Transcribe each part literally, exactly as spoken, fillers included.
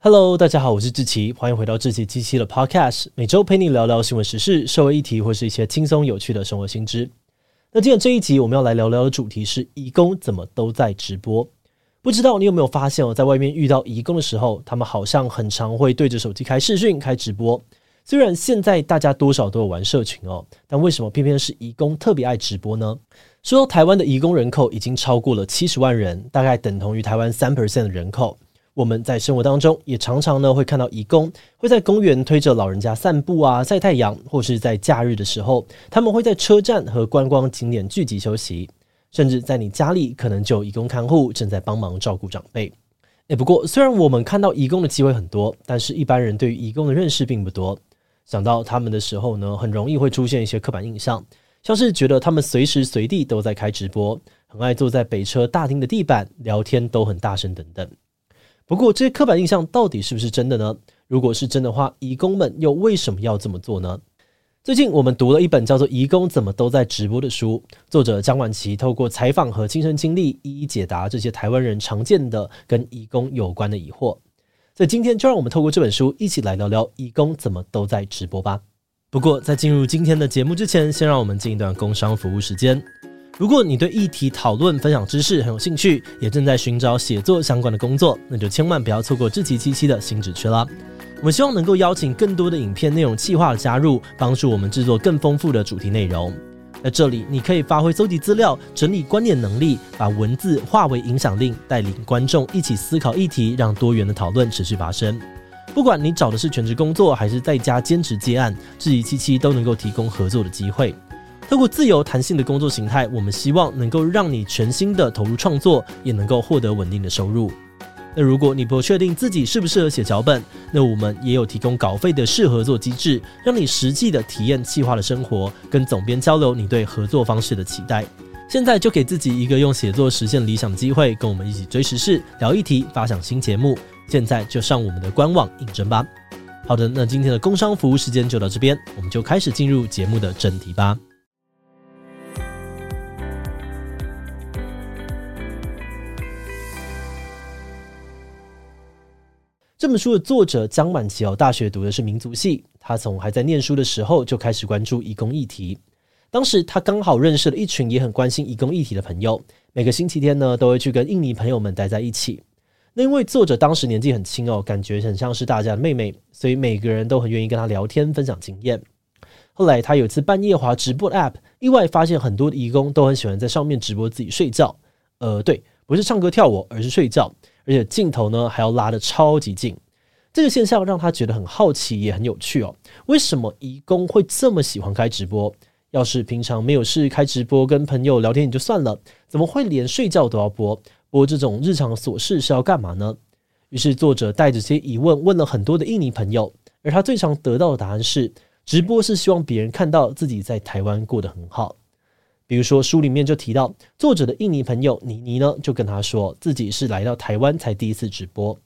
Hello， 大家好，我是志祺，欢迎回到志祺七七的 Podcast， 每周陪你聊聊新闻时事、社会议题，或是一些轻松有趣的生活新知。那今天这一集我们要来聊聊的主题是移工怎么都在直播。不知道你有没有发现，我在外面遇到移工的时候，他们好像很常会对着手机开视讯、开直播。虽然现在大家多少都有玩社群哦，但为什么偏偏是移工特别爱直播呢？说台湾的移工人口已经超过了七十万人，大概等同于台湾 百分之三 的人口。我们在生活当中也常常呢会看到移工会在公园推着老人家散步啊、晒太阳，或是在假日的时候他们会在车站和观光景点聚集休息，甚至在你家里可能就有移工看护正在帮忙照顾长辈。欸、不过虽然我们看到移工的机会很多，但是一般人对于移工的认识并不多，想到他们的时候呢，很容易会出现一些刻板印象，像是觉得他们随时随地都在开直播，很爱坐在北车大厅的地板聊天，都很大声等等。不过这些刻板印象到底是不是真的呢？如果是真的话，移工们又为什么要这么做呢？最近我们读了一本叫做《移工怎么都在直播》的书，作者江婉琪透过采访和亲身经历，一一解答这些台湾人常见的跟移工有关的疑惑。所以今天就让我们透过这本书一起来聊聊移工怎么都在直播吧。不过在进入今天的节目之前，先让我们进一段工商服务时间。如果你对议题讨论、分享知识很有兴趣，也正在寻找写作相关的工作，那就千万不要错过志祺七七的新职缺啦。我们希望能够邀请更多的影片内容企划的加入，帮助我们制作更丰富的主题内容。在这里，你可以发挥搜集资料、整理观点能力，把文字化为影响力，带领观众一起思考议题，让多元的讨论持续发生。不管你找的是全职工作还是在家兼职接案，志祺七七都能够提供合作的机会。透过自由弹性的工作形态，我们希望能够让你全心的投入创作，也能够获得稳定的收入。那如果你不确定自己适不适合写脚本，那我们也有提供稿费的试合作机制，让你实际的体验企划的生活，跟总编交流你对合作方式的期待。现在就给自己一个用写作实现理想的机会，跟我们一起追时事、聊议题、发想新节目。现在就上我们的官网应征吧。好的，那今天的工商服务时间就到这边，我们就开始进入节目的正题吧。这本书的作者江满琪大学读的是民族系，他从还在念书的时候就开始关注移工议题。当时他刚好认识了一群也很关心移工议题的朋友，每个星期天呢都会去跟印尼朋友们待在一起。那因为作者当时年纪很轻哦，感觉很像是大家的妹妹，所以每个人都很愿意跟他聊天分享经验。后来他有一次半夜滑直播 App， 意外发现很多的移工都很喜欢在上面直播自己睡觉，呃，对，不是唱歌跳舞，而是睡觉。而且镜头呢还要拉得超级近，这个现象让他觉得很好奇，也很有趣哦。为什么移工会这么喜欢开直播？要是平常没有事开直播跟朋友聊天也就算了，怎么会连睡觉都要播？播这种日常琐事是要干嘛呢？于是作者带着些疑问问了很多的印尼朋友，而他最常得到的答案是，直播是希望别人看到自己在台湾过得很好。比如说书里面就提到，作者的印尼朋友妮妮呢就跟他说，自己是来到台湾才第一次直播。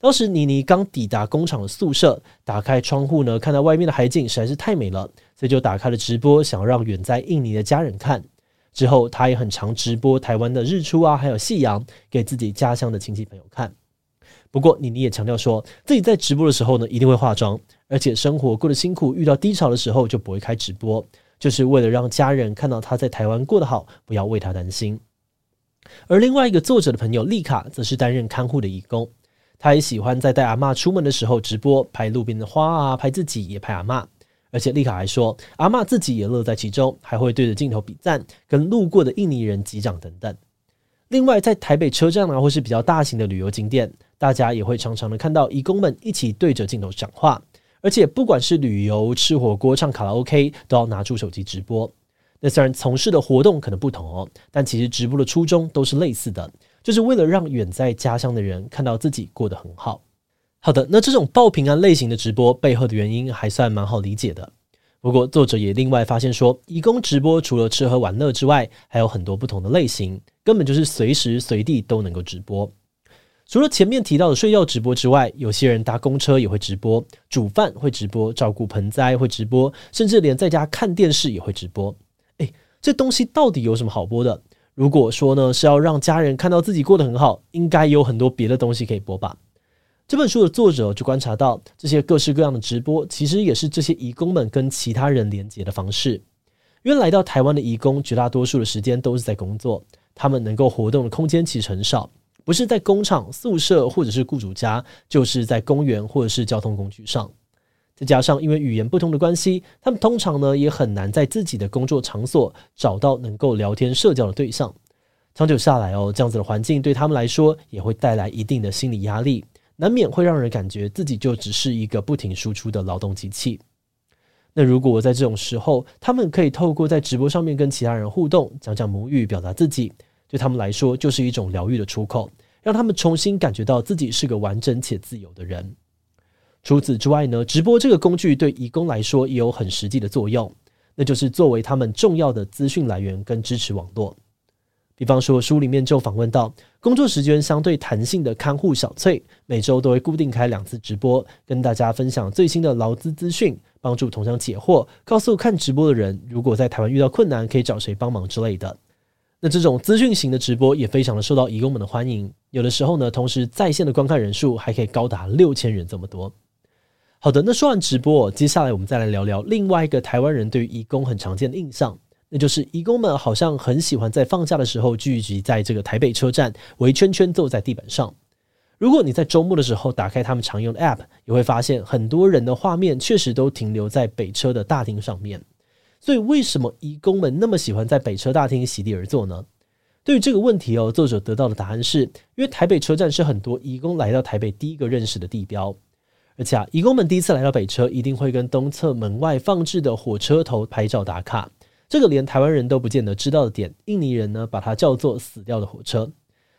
当时妮妮刚抵达工厂的宿舍，打开窗户呢看到外面的海景实在是太美了，所以就打开了直播，想让远在印尼的家人看。之后他也很常直播台湾的日出啊还有夕阳，给自己家乡的亲戚朋友看。不过妮妮也强调说，自己在直播的时候呢一定会化妆，而且生活过得辛苦，遇到低潮的时候就不会开直播，就是为了让家人看到他在台湾过得好，不要为他担心。而另外一个作者的朋友丽卡则是担任看护的移工，他也喜欢在带阿嬷出门的时候直播，拍路边的花啊，拍自己也拍阿嬷。而且丽卡还说，阿嬷自己也乐在其中，还会对着镜头比赞，跟路过的印尼人击掌等等。另外在台北车站啊，或是比较大型的旅游景点，大家也会常常的看到移工们一起对着镜头讲话，而且不管是旅游、吃火锅、唱卡拉 OK， 都要拿出手机直播。那虽然从事的活动可能不同哦，但其实直播的初衷都是类似的，就是为了让远在家乡的人看到自己过得很好。好的，那这种报平安类型的直播背后的原因还算蛮好理解的。不过作者也另外发现说，移工直播除了吃喝玩乐之外，还有很多不同的类型，根本就是随时随地都能够直播。除了前面提到的睡觉直播之外，有些人搭公车也会直播，煮饭会直播，照顾盆栽会直播，甚至连在家看电视也会直播。诶，这东西到底有什么好播的？如果说呢是要让家人看到自己过得很好，应该有很多别的东西可以播吧。这本书的作者就观察到，这些各式各样的直播其实也是这些移工们跟其他人连结的方式。因为来到台湾的移工绝大多数的时间都是在工作，他们能够活动的空间其实很少，不是在工厂、宿舍或者是雇主家，就是在公园或者是交通工具上。再加上因为语言不同的关系，他们通常呢也很难在自己的工作场所找到能够聊天社交的对象。长久下来哦，这样子的环境对他们来说也会带来一定的心理压力，难免会让人感觉自己就只是一个不停输出的劳动机器。那如果在这种时候，他们可以透过在直播上面跟其他人互动，讲讲母语，表达自己，对他们来说就是一种疗愈的出口，让他们重新感觉到自己是个完整且自由的人。除此之外呢，直播这个工具对移工来说也有很实际的作用，那就是作为他们重要的资讯来源跟支持网络。比方说，书里面就访问到工作时间相对弹性的看护小翠，每周都会固定开两次直播，跟大家分享最新的劳资资讯，帮助同乡解惑，告诉看直播的人如果在台湾遇到困难可以找谁帮忙之类的。那这种资讯型的直播也非常的受到移工们的欢迎，有的时候呢，同时在线的观看人数还可以高达六千人这么多。好的，那说完直播，接下来我们再来聊聊另外一个台湾人对于移工很常见的印象，那就是移工们好像很喜欢在放假的时候聚集在这个台北车站，围圈圈坐在地板上。如果你在周末的时候打开他们常用的 App， 也会发现很多人的画面确实都停留在北车的大厅上面。所以为什么移工们那么喜欢在北车大厅席地而坐呢？对于这个问题哦，作者得到的答案是，因为台北车站是很多移工来到台北第一个认识的地标。而且啊，移工们第一次来到北车，一定会跟东侧门外放置的火车头拍照打卡。这个连台湾人都不见得知道的点，印尼人呢把它叫做死掉的火车。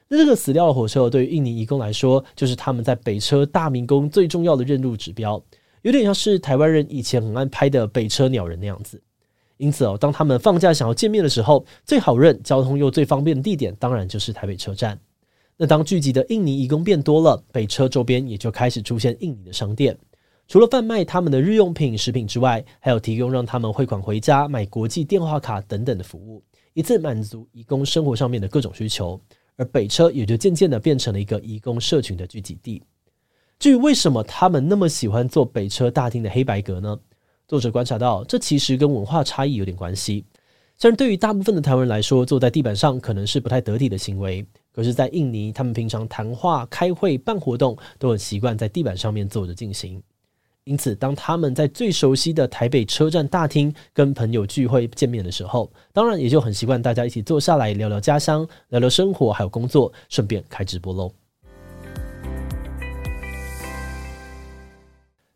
那这个死掉的火车对于印尼移工来说，就是他们在北车大明宫最重要的认路指标，有点像是台湾人以前很爱拍的北车鸟人那样子。因此哦，当他们放假想要见面的时候，最好认、交通又最方便的地点当然就是台北车站。那当聚集的印尼移工变多了，北车周边也就开始出现印尼的商店，除了贩卖他们的日用品、食品之外，还有提供让他们汇款回家、买国际电话卡等等的服务，一次满足移工生活上面的各种需求。而北车也就渐渐的变成了一个移工社群的聚集地。至于为什么他们那么喜欢坐北车大厅的黑白格呢？作者观察到，这其实跟文化差异有点关系。虽然对于大部分的台湾人来说，坐在地板上可能是不太得体的行为，可是在印尼，他们平常谈话、开会、办活动都很习惯在地板上面坐着进行。因此当他们在最熟悉的台北车站大厅跟朋友聚会见面的时候，当然也就很习惯大家一起坐下来聊聊家乡，聊聊生活还有工作，顺便开直播咯。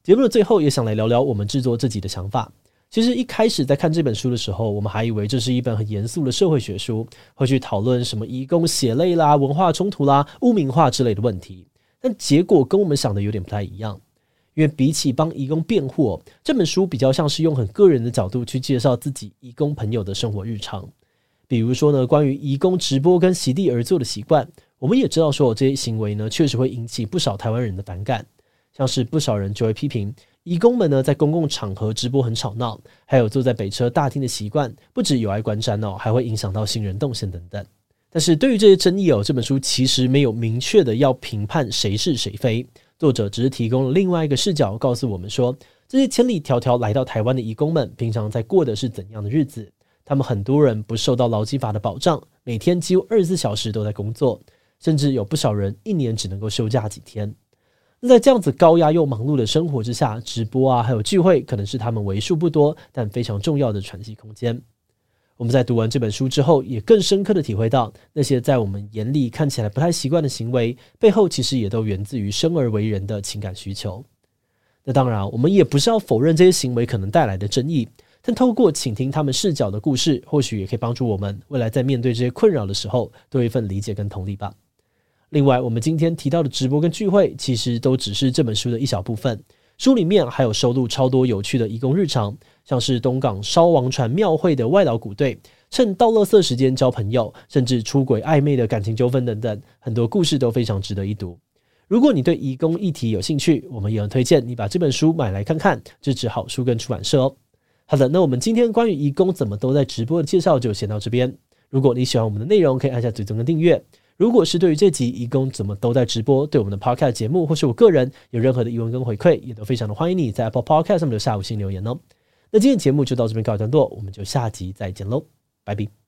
节目的最后也想来聊聊我们制作这集的想法。其实一开始在看这本书的时候，我们还以为这是一本很严肃的社会学书，会去讨论什么移工血泪啦、文化冲突啦、污名化之类的问题，但结果跟我们想的有点不太一样。因为比起帮移工辩护，这本书比较像是用很个人的角度去介绍自己移工朋友的生活日常。比如说呢，关于移工直播跟席地而坐的习惯，我们也知道说这些行为呢确实会引起不少台湾人的反感，像是不少人就会批评移工们呢在公共场合直播很吵闹，还有坐在北车大厅的习惯不止有碍观瞻哦，还会影响到行人动线等等。但是对于这些争议哦，这本书其实没有明确的要评判谁是谁非，作者只是提供了另外一个视角，告诉我们说，这些千里迢迢来到台湾的移工们，平常在过的是怎样的日子？他们很多人不受到劳基法的保障，每天几乎二十四小时都在工作，甚至有不少人一年只能够休假几天。那在这样子高压又忙碌的生活之下，直播啊，还有聚会，可能是他们为数不多但非常重要的喘息空间。我们在读完这本书之后，也更深刻地体会到，那些在我们眼里看起来不太习惯的行为，背后其实也都源自于生而为人的情感需求。那当然，我们也不是要否认这些行为可能带来的争议，但透过倾听他们视角的故事，或许也可以帮助我们未来在面对这些困扰的时候，多一份理解跟同理吧。另外，我们今天提到的直播跟聚会，其实都只是这本书的一小部分。书里面还有收录超多有趣的移工日常，像是东港烧王船庙会的外劳鼓队，趁倒垃圾时间交朋友，甚至出轨暧昧的感情纠纷等等，很多故事都非常值得一读。如果你对移工议题有兴趣，我们也很推荐你把这本书买来看看，支持好书跟出版社哦。好的，那我们今天关于移工怎么都在直播的介绍就先到这边。如果你喜欢我们的内容，可以按下追踪跟订阅。如果是对于这集移工怎么都在直播，对我们的 Podcast 节目或是我个人有任何的疑问跟回馈，也都非常的欢迎你在 Apple Podcast 上面留下五星留言哦。那今天节目就到这边告一段落，我们就下集再见喽，拜拜。